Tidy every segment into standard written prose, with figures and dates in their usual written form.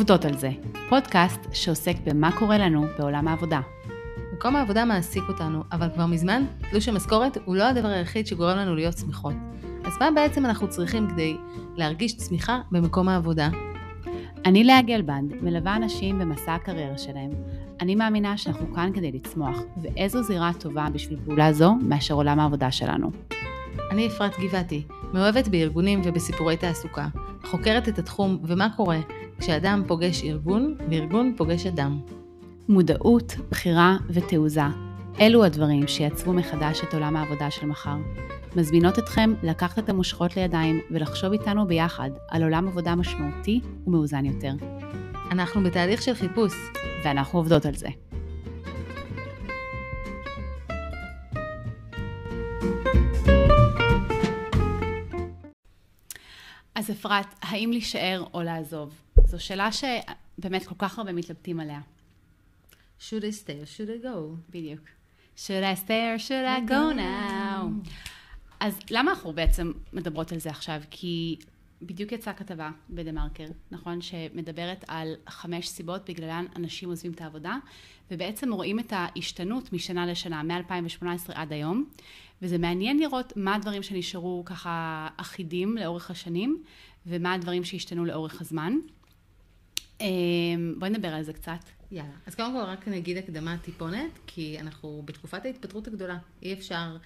עובדות על זה, פודקאסט שעוסק במה קורה לנו בעולם העבודה. מקום העבודה מעסיק אותנו, אבל כבר מזמן תלוש המשכורת הוא לא הדבר היחיד שגורם לנו להיות צמיחות. אז מה בעצם אנחנו צריכים כדי להרגיש צמיחה במקום העבודה? אני לאה גלבנד, מלווה אנשים במסע הקריירה שלהם. אני מאמינה שאנחנו כאן כדי לצמוח, ואיזו זירה טובה בשביל פעולה זו מאשר עולם העבודה שלנו. אני אפרת גבעתי, מאוהבת בארגונים ובסיפורי תעסוקה, חוקרת את התחום ומה קורה כשאדם פוגש ארגון וארגון פוגש אדם. מודעות, בחירה ותעוזה, אלו הדברים שיצבו מחדש את עולם העבודה של מחר. מזמינות אתכם לקחת את המושכות לידיים ולחשוב איתנו ביחד על עולם עבודה משמעותי ומאוזן יותר. אנחנו בתהליך של חיפוש, ואנחנו עובדות על זה. אז אפרת, האם להישאר או לעזוב? זו שאלה שבאמת כל כך הרבה מתלבטים עליה. Should I stay or should I go? בדיוק. Should I stay or should I go now? אז למה אנחנו בעצם מדברות על זה עכשיו? כי בדיוק יצאה כתבה בדמרקר, נכון? שמדברת על 5 סיבות בגללן אנשים עוזבים את העבודה, ובעצם רואים את ההשתנות משנה לשנה, מ-2018 עד היום, וזה מעניין לראות מה הדברים שנשארו ככה אחידים לאורך השנים, ומה הדברים שהשתנו לאורך הזמן. בואי נדבר על זה קצת. יאללה. אז קודם כל רק נגיד הקדמה טיפונת, כי אנחנו בתקופת ההתפטרות הגדולה. אי אפשר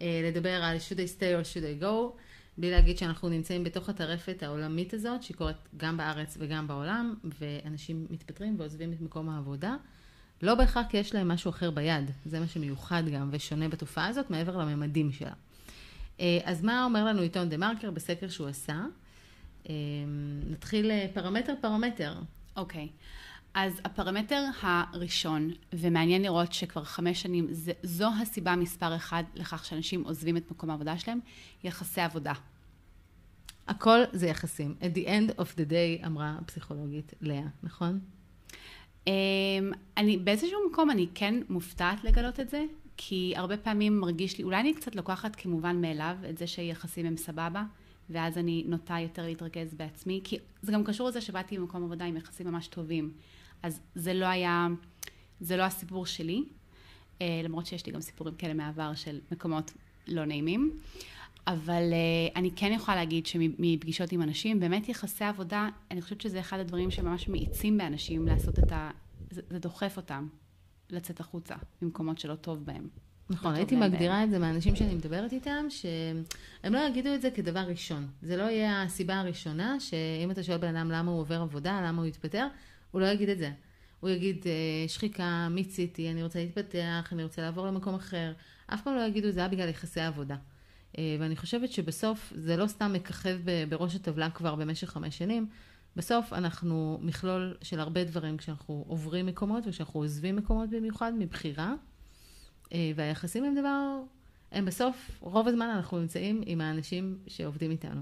לדבר על should I stay or should I go, בלי להגיד שאנחנו נמצאים בתוך הטרפת העולמית הזאת, שקורית גם בארץ וגם בעולם, ואנשים מתפטרים ועוזבים את מקום העבודה. לא בהכרח כי יש להם משהו אחר ביד. זה מה שמיוחד גם ושונה בתופעה הזאת, מעבר לממדים שלה. אז מה אומר לנו עיתון דמרקר בסקר שהוא עשה? נתחיל פרמטר. אוקיי. אז הפרמטר הראשון, ומעניין לראות שכבר 5 שנים, זו הסיבה מספר 1 לכך שאנשים עוזבים את מקום העבודה שלהם, יחסי עבודה. הכל זה יחסים. At the end of the day, אמרה הפסיכולוגית לאה, נכון? אני, באיזשהו מקום אני כן מופתעת לגלות את זה, כי הרבה פעמים מרגיש לי, אולי אני קצת לוקחת כמובן מאליו את זה שיחסים הם סבבה, ואז אני נוטה יותר להתרכז בעצמי, כי זה גם קשור לזה שבאתי במקום עבודה עם יחסים ממש טובים. אז זה לא הסיפור שלי, למרות שיש לי גם סיפורים כאלה מהעבר של מקומות לא נעימים, אבל אני כן יכולה להגיד שמפגישות עם אנשים, באמת יחסי עבודה, אני חושבת שזה אחד הדברים שממש מאיצים באנשים לעשות את זה דוחף אותם לצאת החוצה, במקומות שלא טוב בהם. נכון, הייתי מגדירה את זה מהאנשים שאני מדברת איתם, שהם לא יגידו את זה כדבר ראשון. זה לא יהיה הסיבה הראשונה, שאם אתה שואל בן אדם למה הוא עובר עבודה, למה הוא יתפטר, הוא לא יגיד את זה. הוא יגיד, שחיקה, מיציתי, אני רוצה להתפתח, אני רוצה לעבור למקום אחר. אף פעם לא יגידו, זה היה בגלל יחסי העבודה. ואני חושבת שבסוף זה לא סתם מככב בראש הטבלה כבר במשך 5 שנים. בסוף אנחנו מכלול של הרבה דברים כשאנחנו עוברים מקומות וכשאנחנו עוזבים מקומות במיוחד מבחירה. והיחסים הם דבר, הם בסוף, רוב הזמן אנחנו נמצאים עם האנשים שעובדים איתנו.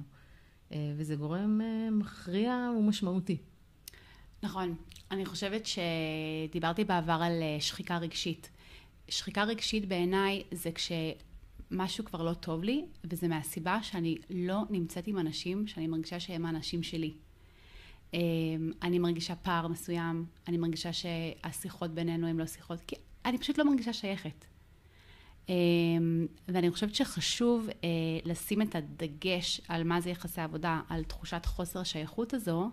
וזה גורם מכריע ומשמעותי. נכון. אני חושבת שדיברתי בעבר על שחיקה רגשית. שחיקה רגשית בעיניי זה כשמשהו כבר לא טוב לי, וזה מהסיבה שאני לא נמצאת עם אנשים שאני מרגישה שהם האנשים שלי. אני מרגישה פער מסוים, אני מרגישה שהשיחות בינינו הן לא שיחות, כי אני פשוט לא מרגישה שייכת. ואני חושבת שחשוב לשים את הדגש על מה זה יחסי עבודה, על תחושת חוסר שייכות הזו,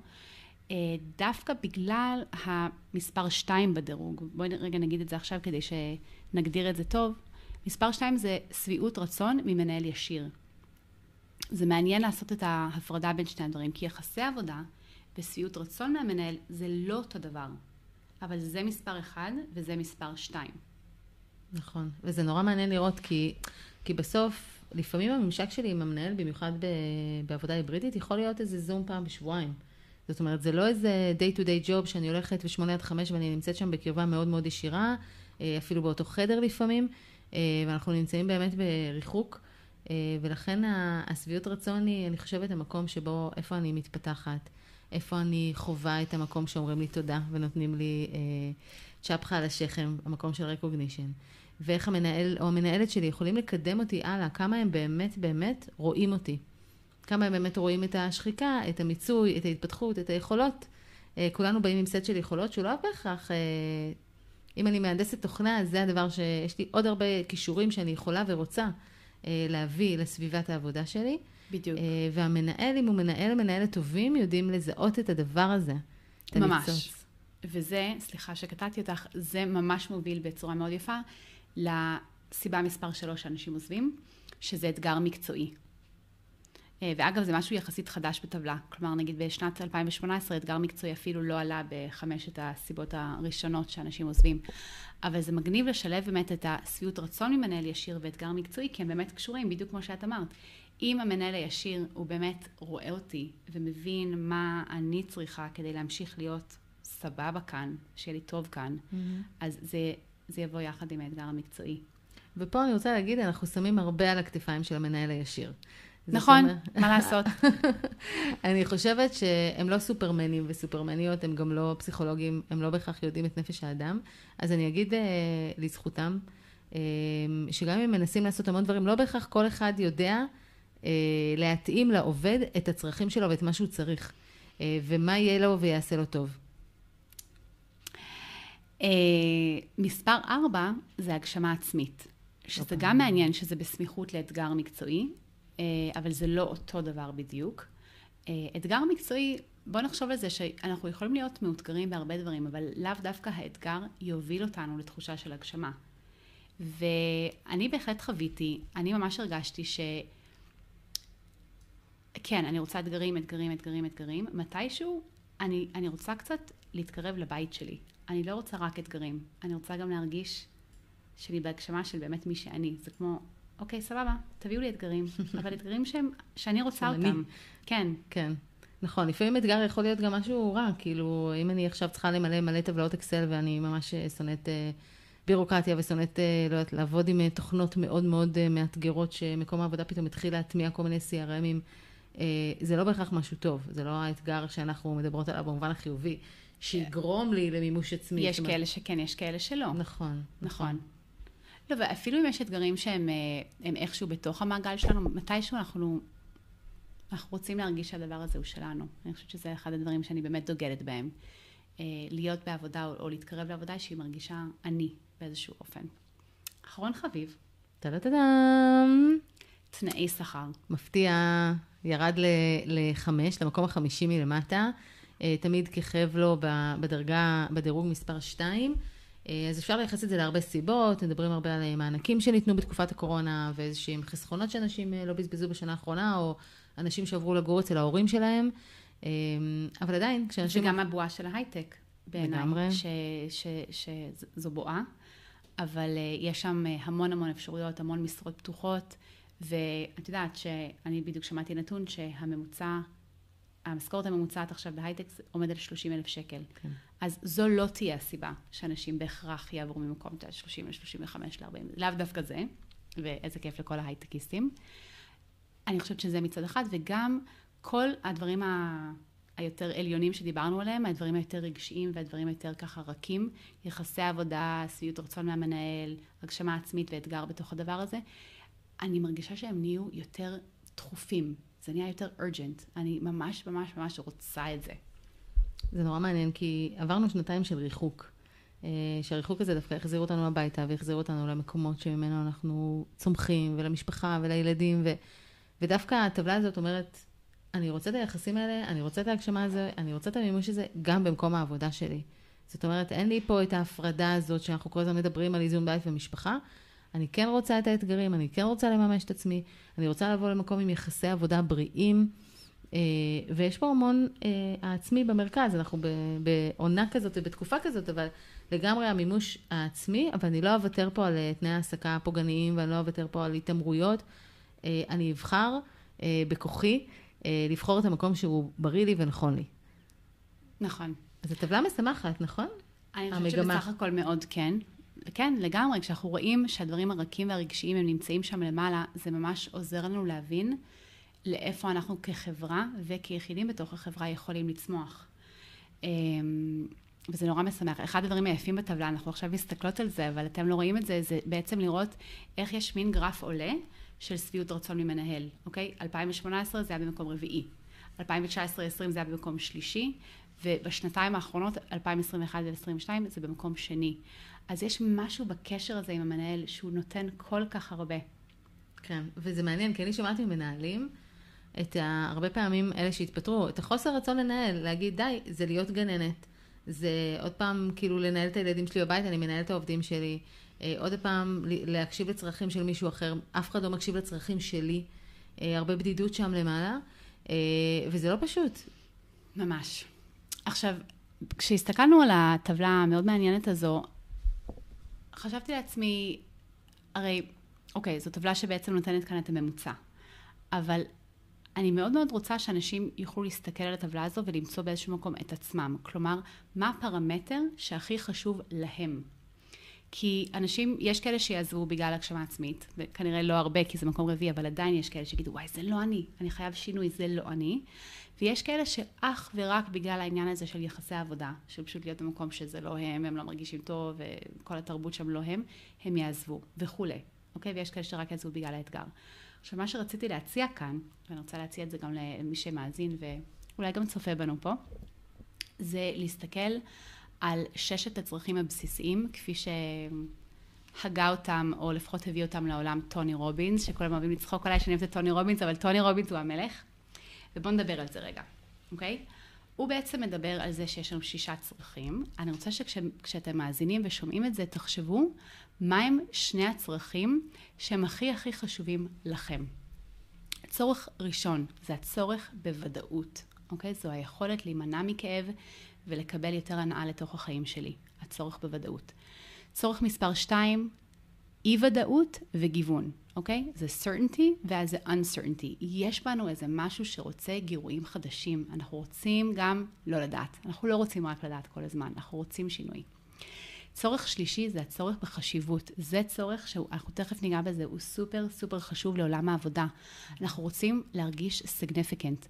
דווקא בגלל המספר 2 בדירוג. בואי רגע נגיד את זה עכשיו כדי שנגדיר את זה טוב. מספר 2 זה סביעות רצון ממנהל ישיר. זה מעניין לעשות את ההפרדה בין שני הדברים, כי יחסי עבודה וסביעות רצון מהמנהל זה לא אותו דבר. אבל זה מספר 1 וזה מספר 2. נכון. וזה נורא מעניין לראות, כי בסוף, לפעמים הממשק שלי עם המנהל, במיוחד בעבודה היברידית, יכול להיות איזה זום פעם בשבועיים. זאת אומרת, זה לא איזה day-to-day job שאני הולכת 8-5 ואני נמצאת שם בקרבה מאוד מאוד ישירה, אפילו באותו חדר לפעמים, ואנחנו נמצאים באמת בריחוק, ולכן הסביעות רצון היא, אני חושבת, המקום שבו, איפה אני מתפתחת, איפה אני חובה את המקום שאומרים לי תודה ונותנים לי צ'פחה על השכם, המקום של רקוגנישן. ואיך המנהל או המנהלת שלי יכולים לקדם אותי הלאה, כמה הם באמת רואים אותי. כמה הם באמת רואים את השחיקה, את המיצוי, את ההתפתחות, את היכולות כולנו באים עם סט של יכולות שהוא לא בהכרח, אם אני מהנדסת תוכנה, אז זה הדבר שיש לי עוד הרבה כישורים שאני יכולה ורוצה להביא לסביבת העבודה שלי. בדיוק. והמנהל, אם הוא מנהל, מנהלת טובים, יודעים לזהות את הדבר הזה. ממש. וזה, סליחה שקטעתי אותך, זה ממש מוביל בצורה מאוד יפה לסיבה מספר 3 שאנשים עוזבים, שזה אתגר מקצועי. ואגב, זה משהו יחסית חדש בטבלה. כלומר, נגיד בשנת 2018, אתגר מקצועי אפילו לא עלה ב5 הסיבות הראשונות שאנשים עוזבים. אבל זה מגניב לשלב באמת את הסביעות רצון ממנהל ישיר ואתגר מקצועי, כי הם באמת קשורים, בדיוק כמו שאת אמרת. אם המנהל הישיר הוא באמת רואה אותי ומבין מה אני צריכה כדי להמשיך להיות סבבה כאן, שיהיה לי טוב כאן, אז זה יבוא יחד עם האתגר המקצועי. ופה אני רוצה להגיד, אנחנו שמים הרבה על הכתפיים של המנהל הישיר. נכון, מה לעשות? אני חושבת שהם לא סופרמנים וסופרמניות, הם גם לא פסיכולוגים, הם לא בהכרח יודעים את נפש האדם, אז אני אגיד לזכותם, שגם אם מנסים לעשות המון דברים, לא בהכרח כל אחד יודע להתאים לעובד את הצרכים שלו ואת מה שהוא צריך, ומה יהיה לו ויעשה לו טוב. מספר 4 זה הגשמה עצמית, שזה גם מעניין שזה בסמיכות לאתגר מקצועי, אבל זה לא אותו דבר בדיוק. אתגר מקצועי, בוא נחשוב על זה שאנחנו יכולים להיות מאותגרים בהרבה דברים, אבל לאו דווקא האתגר יוביל אותנו לתחושה של הגשמה. ואני בהחלט חוויתי, אני ממש הרגשתי כן, אני רוצה אתגרים. מתישהו אני רוצה קצת להתקרב לבית שלי. אני לא רוצה רק אתגרים, אני רוצה גם להרגיש שאני בהגשמה של באמת מי שאני. זה כמו אוקיי, סבבה, תביאו לי אתגרים, אבל אתגרים שאני רוצה אותם. כן. כן, נכון. לפעמים אתגר יכול להיות גם משהו רע, כאילו, אם אני עכשיו צריכה למלא טבלאות אקסל, ואני ממש שונאת בירוקרטיה, ושונאת לעבוד עם תוכנות מאוד מאוד מאתגרות, שמקום העבודה פתאום התחיל להטמיע כל מיני CRM'ים, זה לא בהכרח משהו טוב, זה לא האתגר שאנחנו מדברות עליו במובן החיובי, שיגרום לי למימוש עצמי. יש כאלה שכן, יש כאלה שלא. נכון, נכון. לא, ואפילו אם יש אתגרים שהם איכשהו בתוך המעגל שלנו, מתישהו אנחנו רוצים להרגיש שהדבר הזה הוא שלנו. אני חושבת שזה אחד הדברים שאני באמת דוגלת בהם. להיות בעבודה או להתקרב לעבודה שהיא מרגישה אני באיזשהו אופן. אחרון חביב. טה-טה-טם. תנאי שכר. מפתיע. ירד ל5, למקום ה50 מלמטה. תמיד כחב לו בדירוג מספר 2. אז אפשר לייחס את זה להרבה סיבות, מדברים הרבה על מענקים שניתנו בתקופת הקורונה, ואיזשהם חסכונות שאנשים לא בזבזו בשנה האחרונה, או אנשים שעברו לגור אצל ההורים שלהם, אבל עדיין, כשאנשים... וגם הבועה של ההייטק, בעיניי, בגמרי. שזו בועה, אבל יש שם המון אפשרויות, המון משרות פתוחות, ואת יודעת שאני בדיוק שמעתי נתון שהממוצע... המשכורת הממוצעת עכשיו בהייטק עומד על 30,000 שקל. כן. אז זו לא תהיה הסיבה שאנשים בהכרח יעברו ממקום 30 ל-35 ל-40. לאו דווקא זה, ואיזה כיף לכל ההייטקיסטים. אני חושבת שזה מצד אחד, וגם כל הדברים היותר עליונים שדיברנו עליהם, הדברים היותר רגשיים והדברים היותר ככה רכים, יחסי עבודה, שביעות רצון מהמנהל, הגשמה עצמית ואתגר בתוך הדבר הזה, אני מרגישה שהם נהיו יותר דחופים. זה נהיה יותר urgent. אני ממש רוצה את זה. זה נורא מעניין, כי עברנו 2 של ריחוק. שהריחוק הזה דווקא החזיר אותנו הביתה, והחזיר אותנו למקומות שממנו אנחנו צומחים, ולמשפחה, ולילדים, ודווקא הטבלה הזאת אומרת, אני רוצה את היחסים האלה, אני רוצה את ההגשמה הזה, אני רוצה את המימוש הזה, גם במקום העבודה שלי. זאת אומרת, אין לי פה את ההפרדה הזאת, שאנחנו כל הזמן מדברים על איזון בית ומשפחה, אני כן רוצה את האתגרים, אני כן רוצה לממש את עצמי, אני רוצה לבוא למקום עם יחסי עבודה בריאים, ויש פה המון העצמי במרכז, אנחנו בעונה כזאת ובתקופה כזאת, אבל לגמרי המימוש העצמי, אבל אני לא אוותר פה על תנאי העסקה הפוגעניים, ואני לא אוותר פה על התאמרויות, אני אבחר בכוחי לבחור את המקום שהוא בריא לי ונכון לי. נכון. אז הטבלה משמחת, נכון? אני חושבת שבסך הכל מאוד כן. כן, לגמרי, כשאנחנו רואים שהדברים הרכים והרגשיים הם נמצאים שם למעלה, זה ממש עוזר לנו להבין לאיפה אנחנו כחברה וכיחידים בתוך החברה יכולים לצמוח. וזה נורא משמח. אחד הדברים היפים בטבלה, אנחנו עכשיו מסתכלות על זה, אבל אתם לא רואים את זה, זה בעצם לראות איך יש מין גרף עולה של שביעות רצון ממנהל, אוקיי? 2018 זה היה במקום רביעי, 2019-2020 זה היה במקום שלישי, ובשנתיים האחרונות, 2021 ו-2022, זה במקום שני. אז יש משהו בקשר הזה עם המנהל שהוא נותן כל כך הרבה. כן, וזה מעניין, כי אני שמעתי מנהלים, הרבה פעמים אלה שהתפטרו, את החוסר רצון לנהל, להגיד די, זה להיות גננת. זה עוד פעם כאילו לנהל את הילדים שלי בבית, אני מנהל את העובדים שלי. עוד פעם להקשיב לצרכים של מישהו אחר, אף אחד לא מקשיב לצרכים שלי. הרבה בדידות שם למעלה, וזה לא פשוט. ממש. עכשיו, כשהסתכלנו על הטבלה המאוד מעניינת הזו, חשבתי לעצמי, הרי, אוקיי, זו טבלה שבעצם נותנת כאן את הממוצע, אבל אני מאוד מאוד רוצה שאנשים יוכלו להסתכל על הטבלה הזו ולמצוא באיזשהו מקום את עצמם. כלומר, מה הפרמטר שהכי חשוב להם? כי אנשים, יש כאלה שיעזבו בגלל הגשמה עצמית, וכנראה לא הרבה, כי זה מקום רביעי, אבל עדיין יש כאלה שגידו, וואי, זה לא אני, אני חייב שינוי, זה לא אני. ויש כאלה שאך ורק בגלל העניין הזה של יחסי העבודה, של פשוט להיות במקום שזה לא הם, הם לא מרגישים טוב, וכל התרבות שם לא הם, הם יעזבו, וכולי. אוקיי? ויש כאלה שרק יעזבו בגלל האתגר. עכשיו, מה שרציתי להציע כאן, ואני רוצה להציע את זה גם למי שמאזין, ואולי גם צופה בנו פה, זה להסתכל על ששת הצרכים הבסיסיים, כפי שהגה אותם, או לפחות הביא אותם לעולם, טוני רובינס, שכולם אוהבים לצחוק עליי שאני אוהבת את טוני רובינס, אבל טוני רובינס הוא המלך. ובואו נדבר על זה רגע, אוקיי? הוא בעצם מדבר על זה שיש לנו 6 צרכים. אני רוצה שכשאתם מאזינים ושומעים את זה, תחשבו מהם 2 הצרכים שהם הכי הכי חשובים לכם. הצורך ראשון, זה הצורך בוודאות, אוקיי? זו היכולת להימנע מכאב, ולקבל יותר הנאה לתוך החיים שלי. הצורך בוודאות. צורך מספר 2, אי-וודאות וגיוון, אוקיי? זה certainty וזה uncertainty. יש בנו איזה משהו שרוצה גירויים חדשים. אנחנו רוצים גם לא לדעת. אנחנו לא רוצים רק לדעת כל הזמן. אנחנו רוצים שינוי. צורך שלישי זה הצורך בחשיבות. זה צורך שאנחנו תכף ניגע בזה. הוא סופר סופר חשוב לעולם העבודה. אנחנו רוצים להרגיש significant.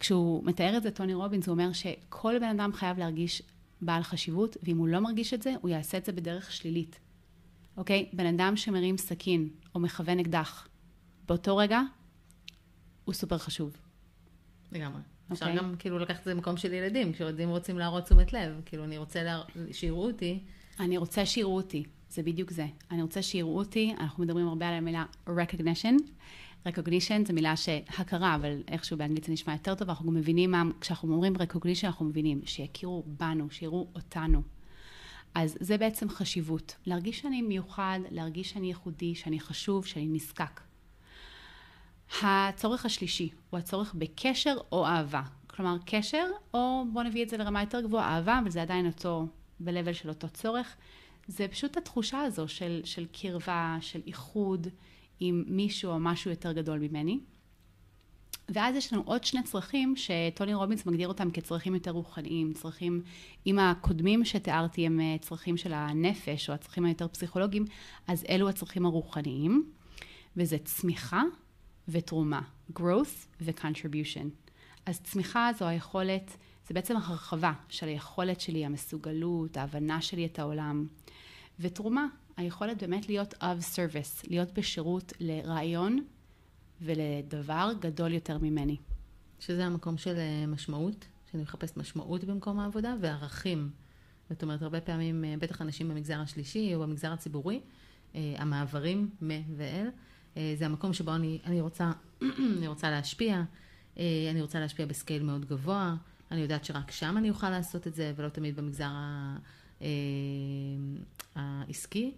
כשהוא מתאר את זה, טוני רובינס, הוא אומר שכל בן אדם חייב להרגיש בעל חשיבות, ואם הוא לא מרגיש את זה, הוא יעשה את זה בדרך שלילית. אוקיי? בן אדם שמרים סכין או מכוון אקדח, באותו רגע, הוא סופר חשוב. לגמרי. אפשר גם כאילו לקחת את זה במקום של ילדים, כשילדים רוצים להראות תשומת לב, כאילו אני רוצה שיראו אותי. אני רוצה שיראו אותי, זה בדיוק זה. אני רוצה שיראו אותי, אנחנו מדברים הרבה על המילה recognition, recognition זה מילה שהכרה, אבל איכשהו באנגלית זה נשמע יותר טוב, אנחנו גם מבינים מה, כשאנחנו אומרים recognition, אנחנו מבינים שיכירו בנו, שיראו אותנו. אז זה בעצם חשיבות. להרגיש שאני מיוחד, להרגיש שאני ייחודי, שאני חשוב, שאני נזקק. הצורך השלישי הוא הצורך בקשר או אהבה. כלומר, קשר, או בוא נביא את זה לרמה יותר גבוהה, אהבה, אבל זה עדיין אותו, בלבל של אותו צורך. זה פשוט התחושה הזו של קרבה, של איחוד, עם מישהו או משהו יותר גדול ממני. ואז יש לנו עוד 2 צרכים שטוני רובינס מגדיר אותם כצרכים יותר רוחניים, צרכים, עם הקודמים שתיארתי הם צרכים של הנפש או הצרכים היותר פסיכולוגיים, אז אלו הצרכים הרוחניים, וזה צמיחה ותרומה, growth ו-contribution. אז צמיחה זו היכולת, זה בעצם הרחבה של היכולת שלי, המסוגלות, ההבנה שלי את העולם, ותרומה. היכולת באמת להיות of service, להיות בשירות לרעיון ולדבר גדול יותר ממני. שזה המקום של משמעות, שאני מחפשת משמעות במקום העבודה, וערכים. זאת אומרת, הרבה פעמים, בטח אנשים במגזר השלישי או במגזר הציבורי, המעברים מ-ואל, זה המקום שבו אני רוצה להשפיע, אני רוצה להשפיע בסקייל מאוד גבוה, אני יודעת שרק שם אני אוכל לעשות את זה, ולא תמיד במגזר העסקי,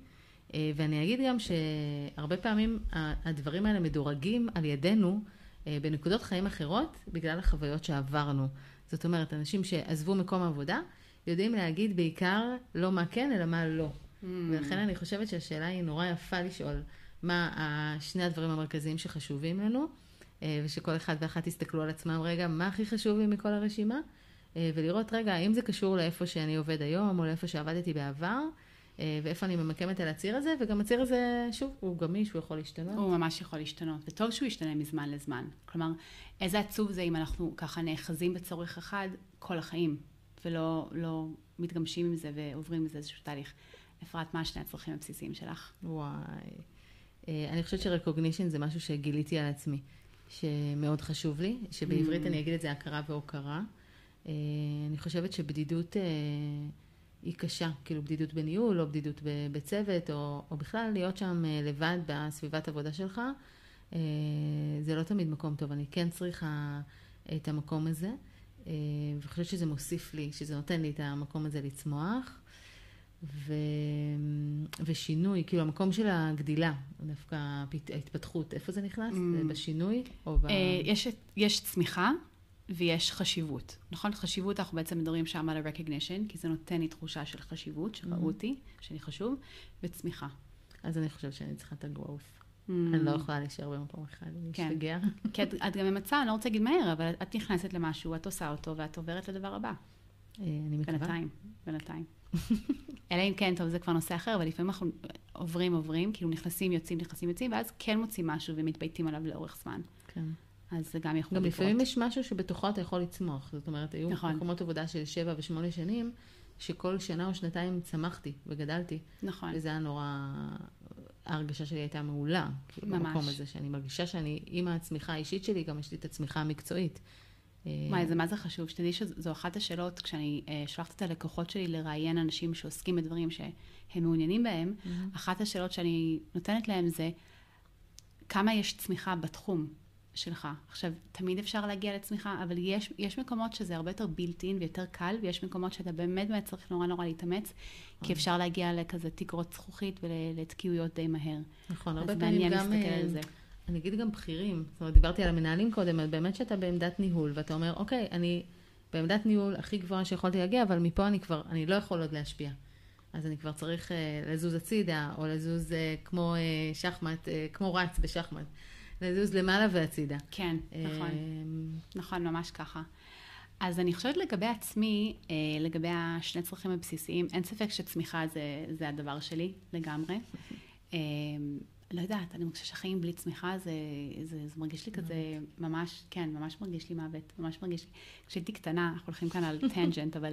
ואני אגיד גם שהרבה פעמים הדברים האלה מדורגים על ידינו בנקודות חיים אחרות בגלל החוויות שעברנו. זאת אומרת, אנשים שעזבו מקום עבודה יודעים להגיד בעיקר לא מה כן אלא מה לא. ולכן אני חושבת שהשאלה היא נורא יפה לשאול מה שני הדברים המרכזיים שחשובים לנו, ושכל אחד ואחת יסתכלו על עצמם רגע מה הכי חשוב לי מכל הרשימה, ולראות רגע האם זה קשור לאיפה שאני עובד היום, או לאיפה שעבדתי בעבר, ואיפה אני ממקמת על הציר הזה, וגם הציר הזה, שוב, הוא גמיש, הוא יכול להשתנות. הוא ממש יכול להשתנות, וטוב שהוא ישתנה מזמן לזמן. כלומר, איזה עצוב זה אם אנחנו ככה נאחזים בצורך אחד כל החיים, ולא מתגמשים עם זה ועוברים מזה איזשהו תהליך. אפרת, מה 2 הצרכים הבסיסיים שלך? וואי. אני חושבת ש-recognition זה משהו שגיליתי על עצמי, שמאוד חשוב לי, שבעברית אני אגיד את זה הכרה והוקרה. אני חושבת שבדידות היא קשה, כאילו בדידות בניהול או בדידות בצוות או בכלל להיות שם לבד בסביבת עבודה שלך, זה לא תמיד מקום טוב. אני כן צריכה את המקום הזה, ואני חושבת שזה מוסיף לי, שזה נותן לי את המקום הזה לצמוח, ושינוי, כאילו המקום של הגדילה, דווקא ההתפתחות, איפה זה נכנס? בשינוי? יש צמיחה ויש חשיבות. נכון? חשיבות, אנחנו בעצם מדברים שם על ה-recognition, כי זה נותן לי תחושה של חשיבות, שראו אותי, שאני חשוב, וצמיחה. אז אני חושבת שאני צריכה את ה-growth. אני לא יכולה להישאר במקום אחד, אני אשתגע. כי את גם ממצה, אני לא רוצה להגיד מהר, אבל את נכנסת למשהו, את עושה אותו, ואת עוברת לדבר הבא. אני מקווה. בינתיים. אלא אם כן, טוב, זה כבר נושא אחר, אבל לפעמים אנחנו עוברים, כאילו נכנסים, יוצאים, ואז כן מוצאים משהו ומתבייתים עליו לאורך זמן. כן. אז זה גם יכול לקרות. גם לפעמים יש משהו שבתוכו אתה יכול לצמוח. זאת אומרת, היו מקומות עבודה של 7 ו-8 שנים, שכל שנה או שנתיים צמחתי וגדלתי. נכון. וזה היה נורא, ההרגשה שלי הייתה מעולה. ממש. במקום הזה שאני מרגישה שאני, עם הצמיחה האישית שלי, גם יש לי את הצמיחה המקצועית. מה זה חשוב? שתדעי שזו אחת השאלות, כשאני שלחתי את הלקוחות שלי לראיין אנשים שעוסקים בדברים שהם מעוניינים בהם, אחת השאלות שאני נותנת להם זה, כמה יש צמיחה בתחום שלך? עכשיו, תמיד אפשר להגיע לצמיחה, אבל יש מקומות שזה הרבה יותר בלתי-אין ויותר קל, ויש מקומות שאתה באמת צריך נורא להתאמץ, כי אפשר להגיע לכזה תקרות זכוכית ולתקיעויות די מהר. נכון, הרבה פעמים גם אני אגיד גם בכירים, זאת אומרת, דיברתי על המנהלים קודם, אז באמת שאתה בעמדת ניהול, ואתה אומר, אוקיי, אני בעמדת ניהול הכי גבוהה שיכולתי להגיע, אבל מפה אני לא יכול עוד להשפיע. אז אני כבר צריך לזוז הצידה, או לזוז כמו שחמט, כמו רץ בשחמט, לזוז למעלה והצידה. כן, נכון. נכון, ממש ככה. אז אני חושבת לגבי עצמי, לגבי השני צרכים הבסיסיים, אין ספק שצמיחה זה הדבר שלי לגמרי. לא יודעת, אני מרגישה שחיים בלי צמיחה, זה מרגיש לי כזה, ממש, כן, ממש מרגיש לי מוות, ממש מרגיש לי. כשהייתי קטנה, אנחנו הולכים כאן על טנג'נט, אבל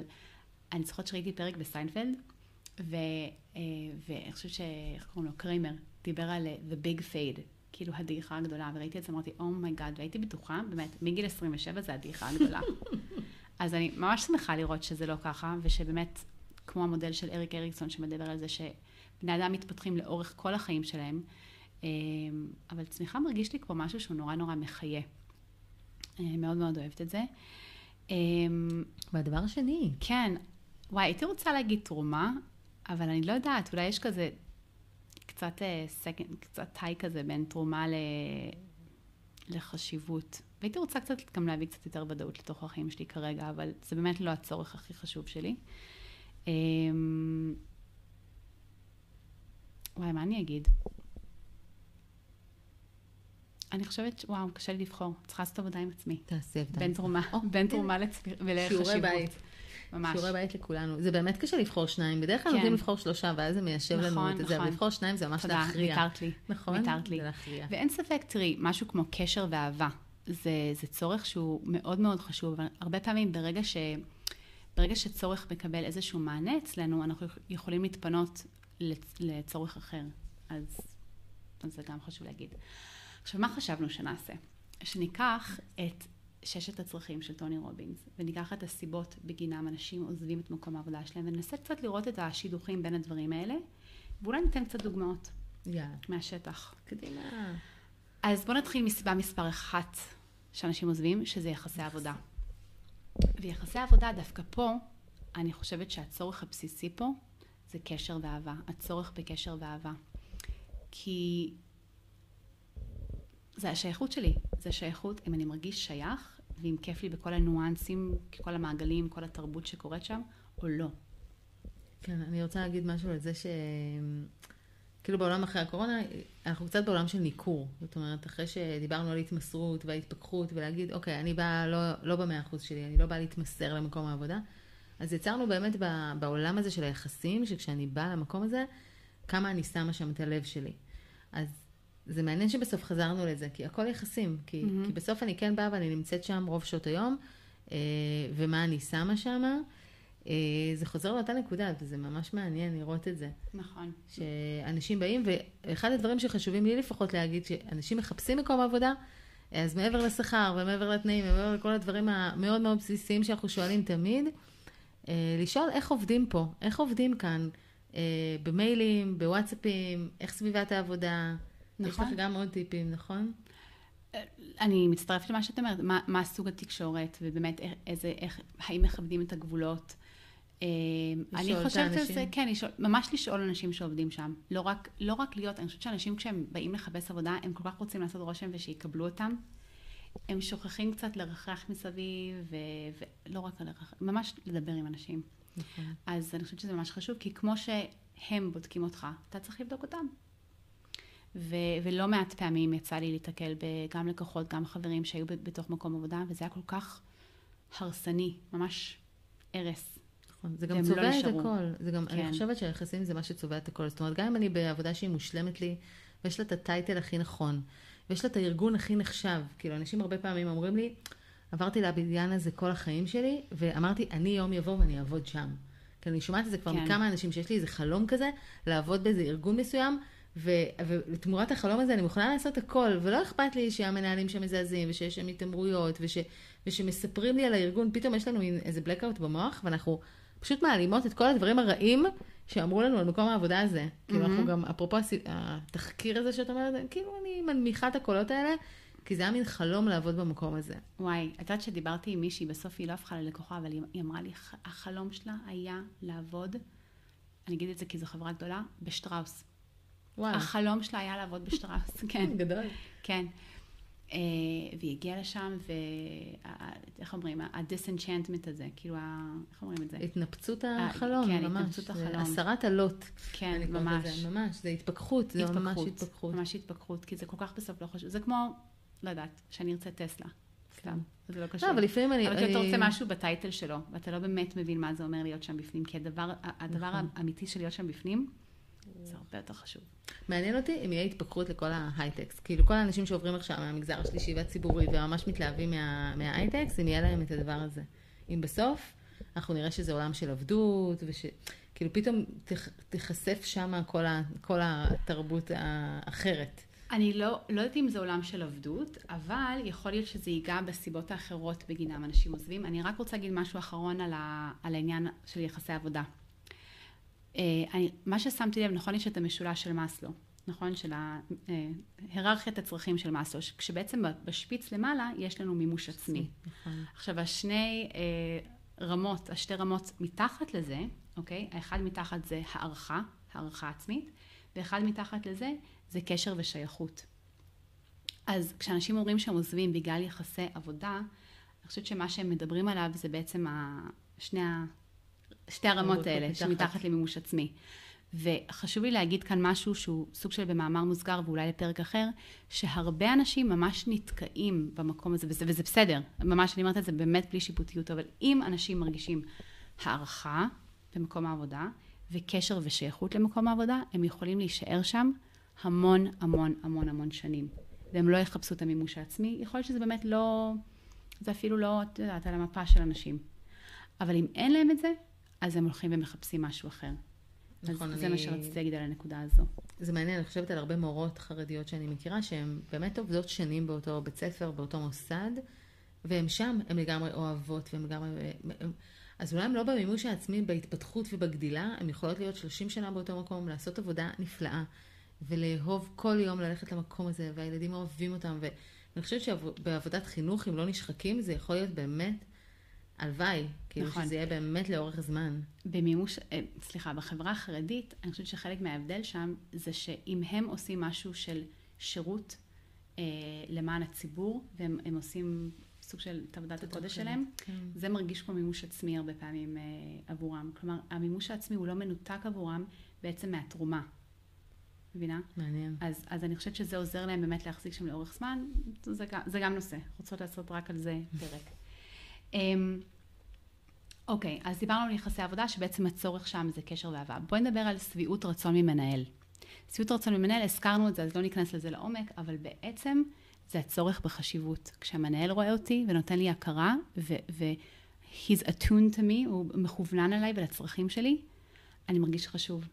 אני זוכרת שראיתי פרק בסיינפלד, ואני חושבת איך קוראים לו, קריימר, דיבר על The Big Fade, כאילו הדעיכה הגדולה, וראיתי את זה, אמרתי, Oh my God, והייתי בטוחה, באמת, מגיל 27 זה הדעיכה הגדולה. אז אני ממש שמחה לראות שזה לא ככה, ושבאמת, כמו המודל של אריק אריקסון, שמדבר על זה שבני אדם מתפתחים לאורך כל החיים שלהם, אבל צמיחה מרגיש לי כמו משהו שהוא נורא נורא מחיה. אני מאוד מאוד אוהבת את זה. והדבר השני. כן. וואי, הייתי רוצה להגיד תרומה, אבל אני לא יודעת, אולי יש כזה קצת תאי כזה בין תרומה לחשיבות. והייתי רוצה קצת גם להביא קצת יותר ודאות לתוך החיים שלי כרגע, אבל זה באמת לא הצורך הכי חשוב שלי. וואי, מה אני אגיד? אני חושבת, וואו, קשה לי לבחור. צריכה לעשות עבודה עם עצמי. תעשה עבודה. בין תרומה ולחשיבות. שיעורי בית. ממש. שיעורי בית לכולנו. זה באמת קשה לבחור 2. בדרך כלל נותנים לבחור 3, ואז זה מיישב לנו את זה. אבל לבחור 2 זה ממש להכריע. נכון, זה להכריע. ואין ספק, תראי, משהו כמו קשר ואהבה. זה צורך שהוא מאוד מאוד חשוב. הרבה פעמים ברגע שצורך מקבל איזשהו מענה אצלנו, אנחנו יכולים להתפנות לצורך אחר. אז זה גם חשוב להגיד. עכשיו, מה חשבנו שנעשה? שניקח את 6 הצרכים של טוני רובינס, וניקח את הסיבות בגינם אנשים עוזבים את מקום העבודה שלהם, וננסה קצת לראות את השידוכים בין הדברים האלה, ואולי ניתן קצת דוגמאות מהשטח. קדימה. אז בואו נתחיל מסיבה מספר 1 שאנשים עוזבים, שזה יחסי עבודה. ויחסי עבודה דווקא פה, אני חושבת שהצורך הבסיסי פה, זה קשר ואהבה. הצורך בקשר ואהבה. כי זה השייכות שלי. זה השייכות אם אני מרגיש שייך, ואם כיף לי בכל הניואנסים, כל המעגלים, כל התרבות שקורית שם, או לא. כן, אני רוצה להגיד משהו על זה ש... כאילו בעולם אחרי הקורונה, אנחנו קצת בעולם של ניכור. זאת אומרת, אחרי שדיברנו על התמסרות וההתפקחות, ולהגיד, אוקיי, אני באה לא ב100% שלי, אני לא באה להתמסר למקום העבודה. אז יצרנו באמת בעולם הזה של היחסים, שכשאני באה למקום הזה, כמה אני שמה שם את הלב שלי. אז זה מעניין שבסוף חזרנו לזה, כי הכל יחסים. כי בסוף אני כן באה ואני נמצאת שם רוב שעות היום, ומה אני שמה שם, זה חוזר לאותה נקודה, וזה ממש מעניין לראות את זה. נכון. שאנשים באים, ואחד הדברים שחשובים לי לפחות להגיד, שאנשים מחפשים מקום עבודה, אז מעבר לשכר ומעבר לתנאים ומעבר לכל הדברים המאוד מאוד בסיסיים שאנחנו שואלים תמיד, לשאול איך עובדים פה, איך עובדים כאן, במיילים, בוואטסאפים, איך סביבת העבודה, נכון. יש לך גם עוד טיפים, נכון? אני מצטרפת למה שאת אומרת, מה סוג התקשורת, ובאמת האם מכבדים את הגבולות. אני חושבת על זה, כן, ממש לשאול אנשים שעובדים שם. לא רק להיות, אני חושבת שאנשים כשהם באים לחפש עבודה, הם כל כך רוצים לעשות רושם ושיקבלו אותם. הם שוכחים קצת לרחח מסביב, ולא רק לרחח, ממש לדבר עם אנשים. אז אני חושבת שזה ממש חשוב, כי כמו שהם בודקים אותך, אתה צריך לבדוק אותם. ולא מעט פעמים יצא לי להתקל גם לקוחות, גם חברים שהיו בתוך מקום עבודה, וזה היה כל כך הרסני, ממש הרס. נכון, זה גם צובע את הכל. זה גם, כן. אני חושבת שהיחסים זה מה שצובע את הכל. זאת אומרת, גם אם אני בעבודה שהיא מושלמת לי, ויש לה את הטייטל הכי נכון, ויש לה את הארגון הכי נחשב, כאילו אנשים הרבה פעמים אומרים לי, עברתי לבניין הזה כל החיים שלי, ואמרתי, אני יום יבוא ואני אעבוד שם. כי אני שומעת את זה כבר כן. מכמה אנשים שיש לי איזה חלום כזה, לעבוד באיזה ארגון מסוים, ולתמורת החלום הזה אני מוכנה לעשות הכל, ולא אכפת לי שהמנהלים שמזעזעים, ושיש שם התאמרויות, ושמספרים לי על הארגון, פתאום יש לנו איזה בלקאוט במוח, ואנחנו פשוט מעלימות את כל הדברים הרעים שאמרו לנו על מקום העבודה הזה. כאילו אנחנו גם, אפרופו התחקיר הזה שאת אומרת, כאילו אני מנמיכה את הקולות האלה, כי זה היה מין חלום לעבוד במקום הזה. וואי, את יודעת שדיברתי עם מישהי, בסוף היא לא הפכה ללקוחה, אבל היא אמרה לי, החלום שלה היה לעבוד, אני אגיד את זה כי זו חברה גדולה, בשטראוס. החלום שלה היה לעבוד בשטראוס, כן. גדול. כן. והיא הגיעה לשם, ואיך אומרים, הדיסנצ'נטמנט הזה, כאילו, איך אומרים את זה? התנפצות החלום, ממש. כן, התנפצות החלום. הסרת הלוט. כן, ממש. ממש, זה התפכחות, זה ממש התפכחות. ממש התפכחות, כי זה כל כך בסוף לא חשוב. זה כמו, לא יודעת, שאני ארצה טסלה. סתם, זה לא קשה. לא, אבל לפעמים אני... אבל אתה רוצה משהו בטייטל שלו, ואתה לא באמת מבין מה זה אומר להיות שם בפנים, כי הדבר האמיתי של להיות שם בפנים, זה הרבה יותר חשוב. מעניין אותי אם יהיה התפקרות לכל ההייטקס. כאילו כל האנשים שעוברים עכשיו מהמגזר השלישי והציבורי וממש מתלהבים מההייטקס, אם יהיה להם את הדבר הזה. אם בסוף אנחנו נראה שזה עולם של עבדות, כאילו פתאום תחשף שם כל התרבות האחרת. אני לא יודעת אם זה עולם של עבדות, אבל יכול להיות שזה ייגע בסיבות האחרות בגינם אנשים עוזבים. אני רק רוצה להגיד משהו אחרון על העניין של יחסי עבודה. מה ששמתי לב, נכון, יש את המשולש של מאסלו, נכון, של ההיררכיית הצרכים של מאסלו, כשבעצם בשפיץ למעלה יש לנו מימוש עצמי. עכשיו, השתי רמות מתחת לזה, אוקיי? האחד מתחת זה הערכה עצמית, ואחד מתחת לזה זה קשר ושייכות. אז כשאנשים אומרים שהם עוזבים בגלל יחסי עבודה, אני חושבת שמה שהם מדברים עליו זה בעצם שתי הרמות האלה, שמתחת למימוש עצמי. וחשוב לי להגיד כאן משהו שהוא סוג של במאמר מוסגר, ואולי לפרק אחר, שהרבה אנשים ממש נתקעים במקום הזה, וזה בסדר. ממש, אני אומרת את זה באמת בלי שיפוטיות, אבל אם אנשים מרגישים הערכה במקום העבודה, וקשר ושייכות למקום העבודה, הם יכולים להישאר שם המון, המון, המון, המון שנים. והם לא יחפשו את המימוש העצמי. יכול להיות שזה באמת לא... זה אפילו לא, אתה יודעת, על המפה של אנשים. אבל אם אין להם את זה, אז הם הולכים ומחפשים משהו אחר. נכון, אז זה מה שרציתי להגיד על הנקודה הזו. זה מעניין, אני חושבת על הרבה מורות חרדיות שאני מכירה, שהן באמת עובדות שנים באותו בית ספר, באותו מוסד, והן שם, הן לגמרי אוהבות, והן לגמרי... אז אולי הן לא במימוש העצמי, בהתפתחות ובגדילה, הן יכולות להיות 30 שנה באותו מקום, לעשות עבודה נפלאה, ולאהוב כל יום ללכת למקום הזה, והילדים אוהבים אותם, ואני חושבת שבעבודת חינוך, אם לא נשחקים, זה יכול להיות באמת הלוואי, כאילו שזה יהיה באמת לאורך זמן. בחברה החרדית, אני חושבת שחלק מההבדל שם, זה שאם הם עושים משהו של שירות למען הציבור, והם עושים סוג של עבודת הקודש שלהם, זה מרגיש כמו מימוש עצמי הרבה פעמים עבורם. כלומר, המימוש העצמי הוא לא מנותק עבורם, בעצם מהתרומה. מבינה? מעניין. אז אני חושבת שזה עוזר להם באמת להחזיק שם לאורך זמן, זה גם נושא. רוצות לעשות רק על זה פרק. אוקיי, אז דיברנו על יחסי עבודה שבעצם הצורך שם זה קשר ואהבה. בואי נדבר על שביעות רצון ממנהל. שביעות רצון ממנהל, הזכרנו את זה, אז לא ניכנס לזה לעומק, אבל בעצם זה הצורך בחשיבות. כשהמנהל רואה אותי ונותן לי הכרה, he's attuned to me, הוא מכוונן עליי ולצרכים שלי, אני מרגיש חשוב.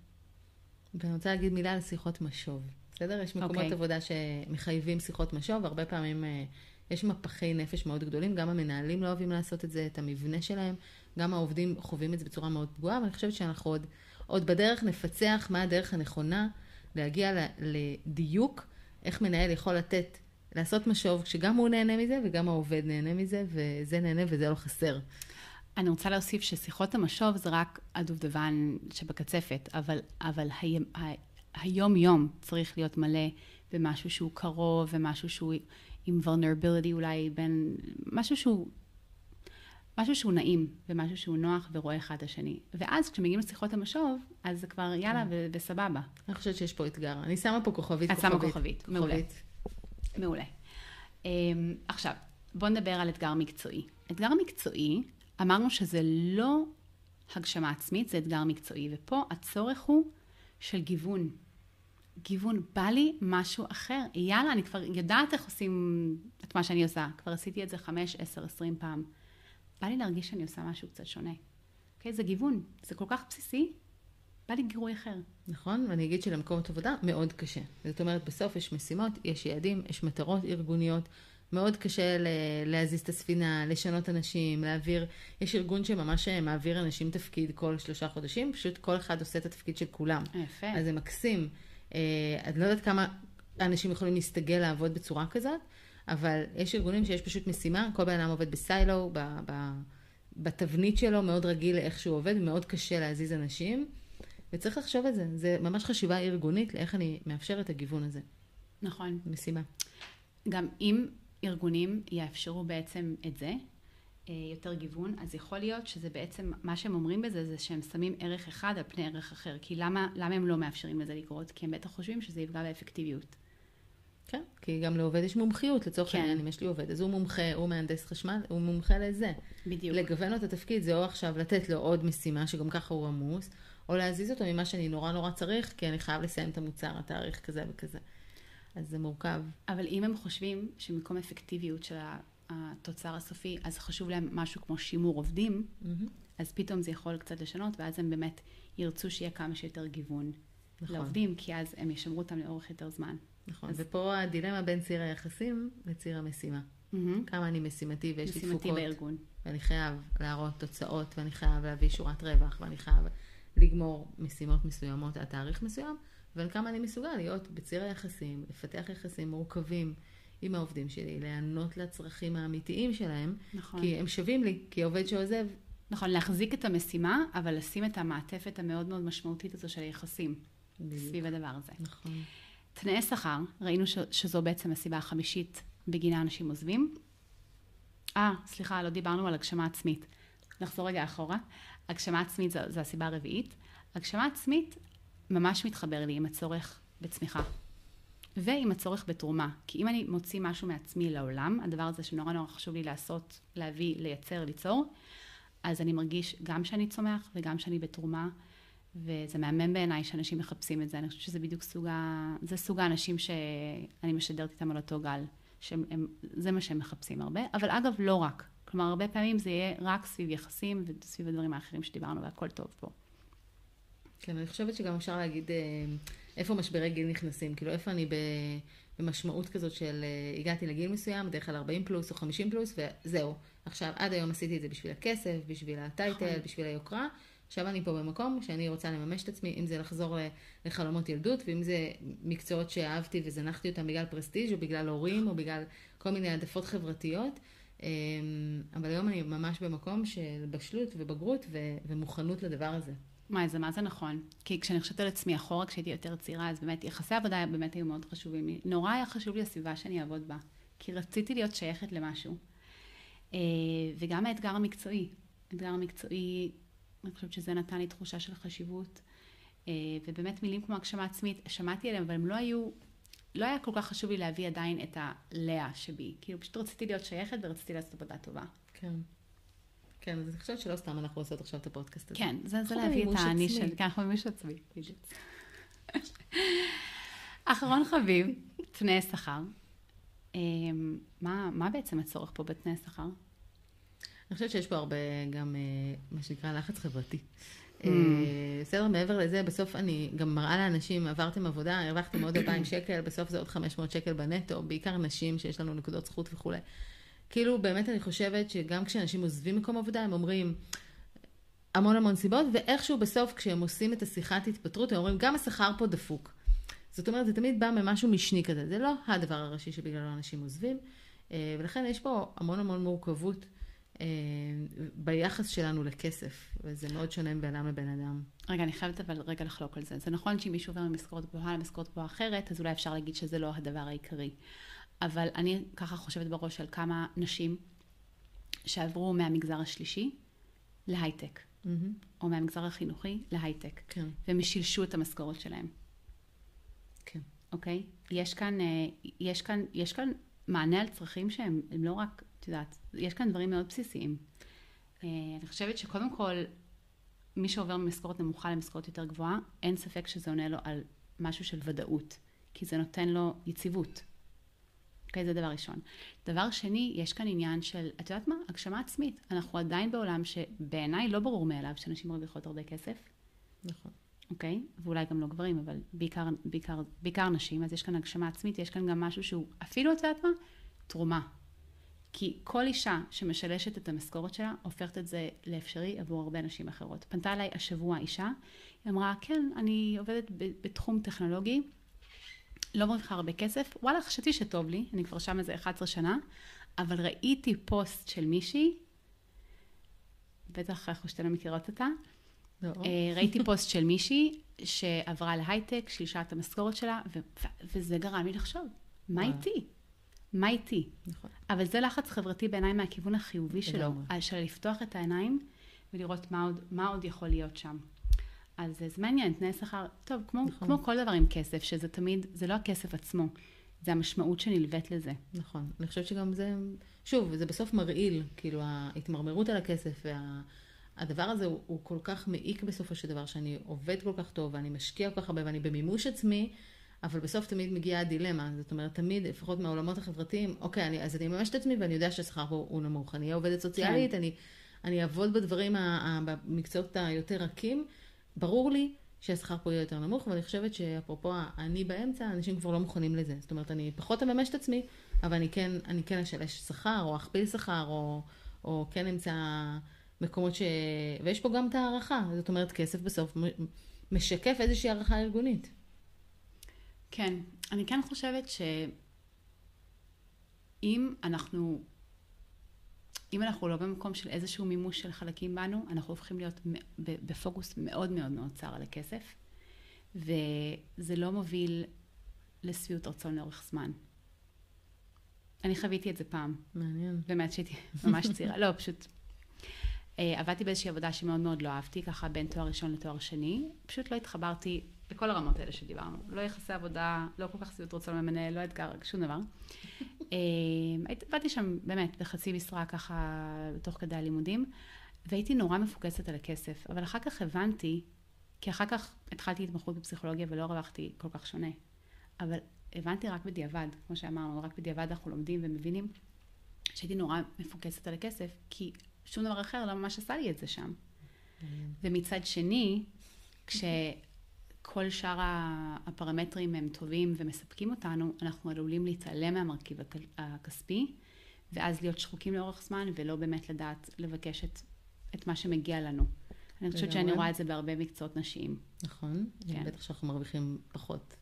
ואני רוצה להגיד מילה על שיחות משוב. בסדר? יש מקומות עבודה שמחייבים שיחות משוב, הרבה פעמים יש מפחי נפש מאוד גדולים, גם המנהלים לא אוהבים לעשות את זה, את המבנה שלהם, גם העובדים חווים את זה בצורה מאוד פגועה, אבל אני חושבת שאנחנו עוד בדרך נפצח מה הדרך הנכונה להגיע לדיוק, איך מנהל יכול לתת, לעשות משוב, שגם הוא נהנה מזה וגם העובד נהנה מזה, וזה נהנה וזה לא חסר. אני רוצה להוסיף ששיחות המשוב זה רק הדובדבן שבקצפת, אבל היום-יום צריך להיות מלא במשהו שהוא קרוב, ומשהו שהוא עם vulnerability אולי, בין משהו שהוא נעים, ומשהו שהוא נוח ורואה אחד השני. ואז כשמגיעים לשיחות המשוב, אז זה כבר יאללה וסבבה. אני חושבת שיש פה אתגר. אני שמה פה כוכבית. את שמה כוכבית. מעולה. מעולה. עכשיו, בוא נדבר על אתגר מקצועי. אתגר מקצועי, אמרנו שזה לא הגשמה עצמית, זה אתגר מקצועי, ופה הצורך הוא של גיוון. גיוון, בא לי משהו אחר. יאללה, אני כבר יודעת איך עושים את מה שאני עושה. כבר עשיתי את זה 5, 10, 20 פעם. בא לי להרגיש שאני עושה משהו קצת שונה. אוקיי, זה גיוון. זה כל כך בסיסי. בא לי גירוי אחר. נכון, ואני אגיד שלמקום עבודה מאוד קשה. זאת אומרת, בסוף יש משימות, יש יעדים, יש מטרות ארגוניות. מאוד קשה להזיז את הספינה, לשנות אנשים, להעביר. יש ארגון שממש מעביר אנשים תפקיד כל 3 חודשים, פשוט כל אחד עושה את התפקיד של כולם. יפה. אז זה מקסים. אני לא יודעת כמה אנשים יכולים להסתגל לעבוד בצורה כזאת, אבל יש ארגונים שיש פשוט משימה, כל בן אדם עובד בסיילו, בתבנית שלו, מאוד רגיל לאיך שהוא עובד, מאוד קשה להזיז אנשים, וצריך לחשוב על זה. זה ממש חשיבה ארגונית לאיך אני מאפשר את הגיוון הזה. נכון. משימה. גם אם ארגונים יאפשרו בעצם את זה, יותר גיוון, אז יכול להיות שזה בעצם, מה שהם אומרים בזה, זה שהם שמים ערך אחד על פני ערך אחר, כי למה הם לא מאפשרים לזה לקרות? כי הם בטח חושבים שזה יפגע באפקטיביות. כן, כי גם לעובד יש מומחיות, לצורך העניין, אם יש לי עובד, אז הוא מומחה, הוא מהנדס חשמל, הוא מומחה לזה. בדיוק. לגוון לו את התפקיד, זה או עכשיו לתת לו עוד משימה, שגם ככה הוא עמוס, או להזיז אותו ממה שאני נורא צריך, כי אני חייב לסיים את המוצר, התאריך כזה וכזה. אז זה מורכב. אבל אם הם חושבים שמקום אפקטיביות של התוצר הסופי, אז חשוב להם משהו כמו שימור עובדים, אז פתאום זה יכול קצת לשנות, ואז הם באמת ירצו שיהיה כמה שיותר גיוון לעובדים, כי אז הם ישמרו אותם לאורך יותר זמן. נכון, ופה הדילמה בין ציר היחסים לציר המשימה. כמה אני משימתי ויש לי תפוקות. משימתי בארגון. ואני חייב להראות תוצאות, ואני חייב להביא שורת רווח, ואני חייב לגמור משימות מסוימות עד תאריך מסוים, ועל כמה אני מסוגל להיות בציר היחסים, לפתח יחסים מורכבים עם העובדים שלי, לענות לצרכים האמיתיים שלהם, נכון. כי הם שווים לי, כי עובד שעוזב. נכון, להחזיק את המשימה, אבל לשים את המעטפת המאוד מאוד משמעותית הזו של היחסים סביב הדבר הזה. נכון. תנאי שכר, ראינו שזו בעצם הסיבה החמישית בגינה אנשים עוזבים. סליחה, לא דיברנו על הגשמה עצמית. נחזור רגע אחורה. הגשמה עצמית זו הסיבה הרביעית. הגשמה עצמית ממש מתחבר לי עם הצורך בצמיחה. ועם הצורך בתרומה. כי אם אני מוציא משהו מעצמי לעולם, הדבר הזה שנורא נורא חשוב לי לעשות, להביא, לייצר, ליצור, אז אני מרגיש גם שאני צומח וגם שאני בתרומה, וזה מהמם בעיניי שאנשים מחפשים את זה. אני חושבת שזה בדיוק סוג האנשים שאני משדרת איתם על אותו גל. זה מה שהם מחפשים הרבה. אבל אגב, לא רק. כלומר, הרבה פעמים זה יהיה רק סביב יחסים וסביב הדברים האחרים שדיברנו, והכל טוב פה. כן, אני חושבת שגם אפשר להגיד איפה משברי גיל נכנסים, כאילו איפה אני במשמעות כזאת של הגעתי לגיל מסוים, בדרך כלל 40 פלוס או 50 פלוס, וזהו. עכשיו, עד היום עשיתי את זה בשביל הכסף, בשביל הטייטל, בשביל היוקרה. עכשיו אני פה במקום שאני רוצה לממש את עצמי, אם זה לחזור לחלומות ילדות, ואם זה מקצועות שאהבתי וזנחתי אותם בגלל פרסטיג' או בגלל הורים או בגלל כל מיני העדפות חברתיות. אבל היום אני ממש במקום של בשלות ובגרות ומוכנות לדבר הזה. מה זה נכון? כי כשאני חושבת על עצמי אחורה, כשהייתי יותר צעירה, אז באמת יחסי עבודה באמת היו מאוד חשובים לי. נורא היה חשוב לי הסביבה שאני אעבוד בה, כי רציתי להיות שייכת למשהו. וגם האתגר המקצועי, אני חושבת שזה נתן לי תחושה של חשיבות, ובאמת מילים כמו הגשמה עצמית, שמעתי עליהם, אבל הם לא היה כל כך חשוב לי להביא עדיין את הלאה שבי. כאילו פשוט רציתי להיות שייכת ורציתי לעשות עבודה טובה. כן. כן, אז אני חושבת שלא סתם אנחנו עושות עכשיו את הפודקאסט הזה. כן, זה להביא את העני של... כן, אנחנו מימוש עצמי. אחרון חביב, תנאי שכר. מה בעצם הצורך פה בתנאי שכר? אני חושבת שיש פה הרבה גם, מה שנקרא, לחץ חברתי. בסדר, מעבר לזה, בסוף אני גם מראה לאנשים, עברתם עבודה, הרווחתם עוד 2,000 שקל, בסוף זה עוד 500 שקל בנטו, בעיקר נשים שיש לנו נקודות זכות וכו'. כאילו, באמת אני חושבת שגם כשאנשים עוזבים מקום עבודה, הם אומרים המון המון סיבות, ואיכשהו בסוף, כשהם עושים את השיחת התפטרות, הם אומרים, גם השכר פה דפוק. זאת אומרת, זה תמיד בא ממשהו משני כזה. זה לא הדבר הראשי שבגללו אנשים עוזבים, ולכן יש פה המון המון מורכבות ביחס שלנו לכסף, וזה מאוד שונה בין אדם לבין אדם. רגע, אני חייבת אבל רגע לחלוק על זה. זה נכון שאם מישהו עובר ממשכורת גבוהה למשכורת גבוהה אחרת, אז אולי אפשר להגיד שזה לא הדבר העיקרי. אבל אני ככה חושבת בראש על כמה נשים שעברו מהמגזר השלישי להייטק, או מהמגזר החינוכי להייטק, כן. והם שילשו את המשכורות שלהם. כן. אוקיי? יש כאן מענה על צרכים שהם לא רק, יודעת, יש כאן דברים מאוד בסיסיים. אני חושבת שקודם כל, מי שעובר ממשכורת נמוכה למשכורת יותר גבוהה, אין ספק שזה עונה לו על משהו של ודאות, כי זה נותן לו יציבות. אוקיי, זה דבר ראשון. דבר שני, יש כאן עניין של, את יודעת מה? הגשמה עצמית. אנחנו עדיין בעולם שבעיניי לא ברור מאליו שאנשים מרוויחות הרבה כסף. נכון. אוקיי? ואולי גם לא גברים, אבל בעיקר נשים. אז יש כאן הגשמה עצמית, יש כאן גם משהו שהוא אפילו, את יודעת מה? תרומה. כי כל אישה שמשלשת את המשכורת שלה, הופכת את זה לאפשרי עבור הרבה נשים אחרות. פנתה עליי השבוע אישה, היא אמרה, כן, אני עובדת בתחום טכנולוגי, לא מרוויחה הרבה כסף, וואלה, חשבתי שטוב לי, אני כבר שם איזה 11 שנה, אבל ראיתי פוסט של מישהי, בטח חושתנו מכירות אותה, לא. ראיתי פוסט של מישהי שעברה להייטק, שילשה את המשכורת שלה, וזה גרם לי לחשוב, מה איתי? מה איתי? נכון. אבל זה לחץ חברתי בעיניי מהכיוון החיובי שלו, של לפתוח את העיניים ולראות מה עוד יכול להיות שם. אז זה מעניין, תנאי שכר, טוב, כמו כל דבר עם כסף, שזה תמיד, זה לא הכסף עצמו, זה המשמעות שנלבט לזה. נכון, אני חושבת שגם זה, שוב, זה בסוף מרעיל, כאילו ההתמרמרות על הכסף, והדבר הזה הוא כל כך מעיק בסופו של דבר, שאני עובד כל כך טוב, ואני משקיע כל כך הרבה, ואני במימוש עצמי, אבל בסוף תמיד מגיעה הדילמה, זאת אומרת, תמיד, לפחות מהעולמות החברתיים, אוקיי, אז אני ממש את עצמי, ואני יודע שהשכר פה הוא נמוך, אני עובדת סוציאלית, אני אעבוד בדברים, במקצועות היותר רכים, ברור לי שהשכר פה יהיה יותר נמוך, ואני חושבת שאפרופו אני באמצע, אנשים כבר לא מוכנים לזה. זאת אומרת, אני פחות אממש את עצמי, אבל אני כן אשלש שכר, או אכפיל שכר, או כן אמצא מקומות ש... ויש פה גם את הערכה. זאת אומרת, כסף בסוף משקף איזושהי הערכה ארגונית. כן. אני כן חושבת אם אנחנו לא במקום של איזשהו מימוש של חלקים בנו, אנחנו הופכים להיות בפוקוס מאוד מאוד מאוד צר על הכסף, וזה לא מוביל לשביעות רצון לאורך זמן. אני חוויתי את זה פעם. מעניין. באמת שהייתי ממש צעירה. לא, פשוט עבדתי באיזושהי עבודה שמאוד מאוד לא אהבתי, ככה בין תואר ראשון לתואר שני, פשוט לא התחברתי לכל הרמות האלה שדיברנו. לא יחסי עבודה, לא כל כך שביעות רצון למנהל, לא אתגר, שום דבר. באתי שם באמת בחצי משרה ככה תוך כדי הלימודים, והייתי נורא מפוקסת על הכסף, אבל אחר כך הבנתי, כי אחר כך התחלתי התמחות בפסיכולוגיה ולא הרווחתי כל כך שונה, אבל הבנתי רק בדיעבד, כמו שאמרנו, רק בדיעבד אנחנו לומדים ומבינים, שהייתי נורא מפוקסת על הכסף, כי שום דבר אחר לא ממש עשה לי את זה שם. ומצד שני, כשכל שאר הפרמטרים הם טובים ומספקים אותנו, אנחנו עלולים להתעלם מהמרכיב הכספי, ואז להיות שחוקים לאורך זמן, ולא באמת לדעת לבקש את מה שמגיע לנו. אני חושבת שאני רואה את זה בהרבה מקצועות נשיים. נכון. בטח שאנחנו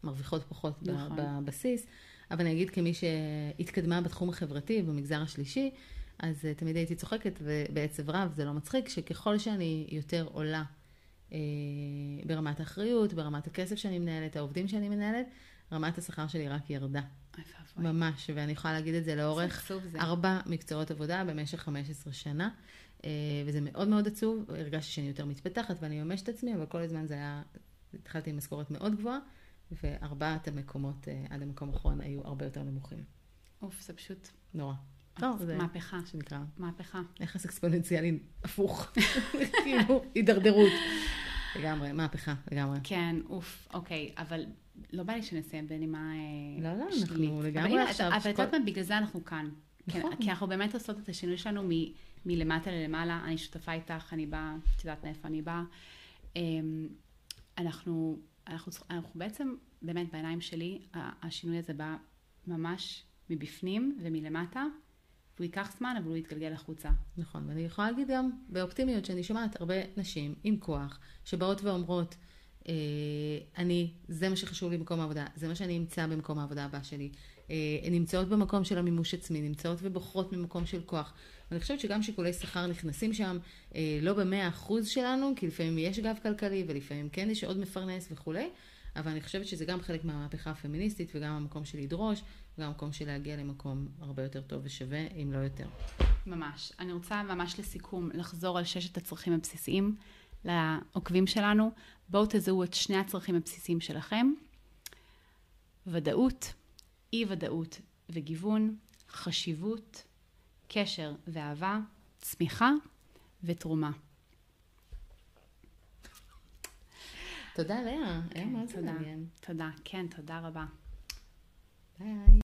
מרוויחות פחות בבסיס. אבל אני אגיד, כמי שהתקדמה בתחום החברתי, במגזר השלישי, אז תמיד הייתי צוחקת, ובעצב רב זה לא מצחיק, שככל שאני יותר עולה ברמת האחריות, ברמת הכסף שאני מנהלת, העובדים שאני מנהלת, רמת השכר שלי רק ירדה. ממש, ואני יכולה להגיד את זה לאורך 4 מקצועות עבודה במשך 15 שנה, וזה מאוד מאוד עצוב, הרגשתי שאני יותר מתפתחת ואני ממש את עצמי, אבל כל הזמן זה היה, התחלתי עם משכורת מאוד גבוהה, וארבעת המקומות עד המקום האחרון היו הרבה יותר נמוכים. אוף, זה פשוט נורא. מהפכה, שנקרא. מהפכה. יחס אקספוננציאלי הפוך. כאילו, הידרדרות. לגמרי, מהפכה, לגמרי. כן, אוף, אוקיי, אבל לא בא לי שנסיים בנימה שלילית. לא, אנחנו לגמרי עכשיו. אבל כל פעם בגלל זה אנחנו כאן. כי אנחנו באמת עושות את השינוי שלנו מלמטה ללמעלה. אני שותפה איתך, אני באה, תדעת מאיפה אני באה. אנחנו בעצם, באמת בעיניים שלי, השינוי הזה בא ממש מבפנים ומלמטה, והוא ייקח זמן, אבל הוא יתגלגל החוצה. נכון, ואני יכולה להגיד גם באופטימיות, שאני שומעת הרבה נשים עם כוח, שבאות ואומרות, זה מה שחשוב לי במקום העבודה, זה מה שאני אמצא במקום העבודה הבא שלי. נמצאות במקום של המימוש עצמי, נמצאות ובוחרות ממקום של כוח. אני חושבת שגם שיקולי שכר נכנסים שם, לא ב-100% שלנו, כי לפעמים יש גב כלכלי, ולפעמים כן יש עוד מפרנס וכו'. אבל אני חושבת שזה גם חלק מהמהפכה הפמיניסטית, וגם המקום של לדרוש, וגם המקום של להגיע למקום הרבה יותר טוב ושווה, אם לא יותר. ממש. אני רוצה ממש לסיכום לחזור על 6 הצרכים הבסיסיים לעוקבים שלנו. בואו תזהו את 2 הצרכים הבסיסיים שלכם. ודאות, אי-ודאות וגיוון, חשיבות, קשר ואהבה, צמיחה ותרומה. תודה לאה, היה מאוד מעניין. תודה, כן, תודה רבה. ביי.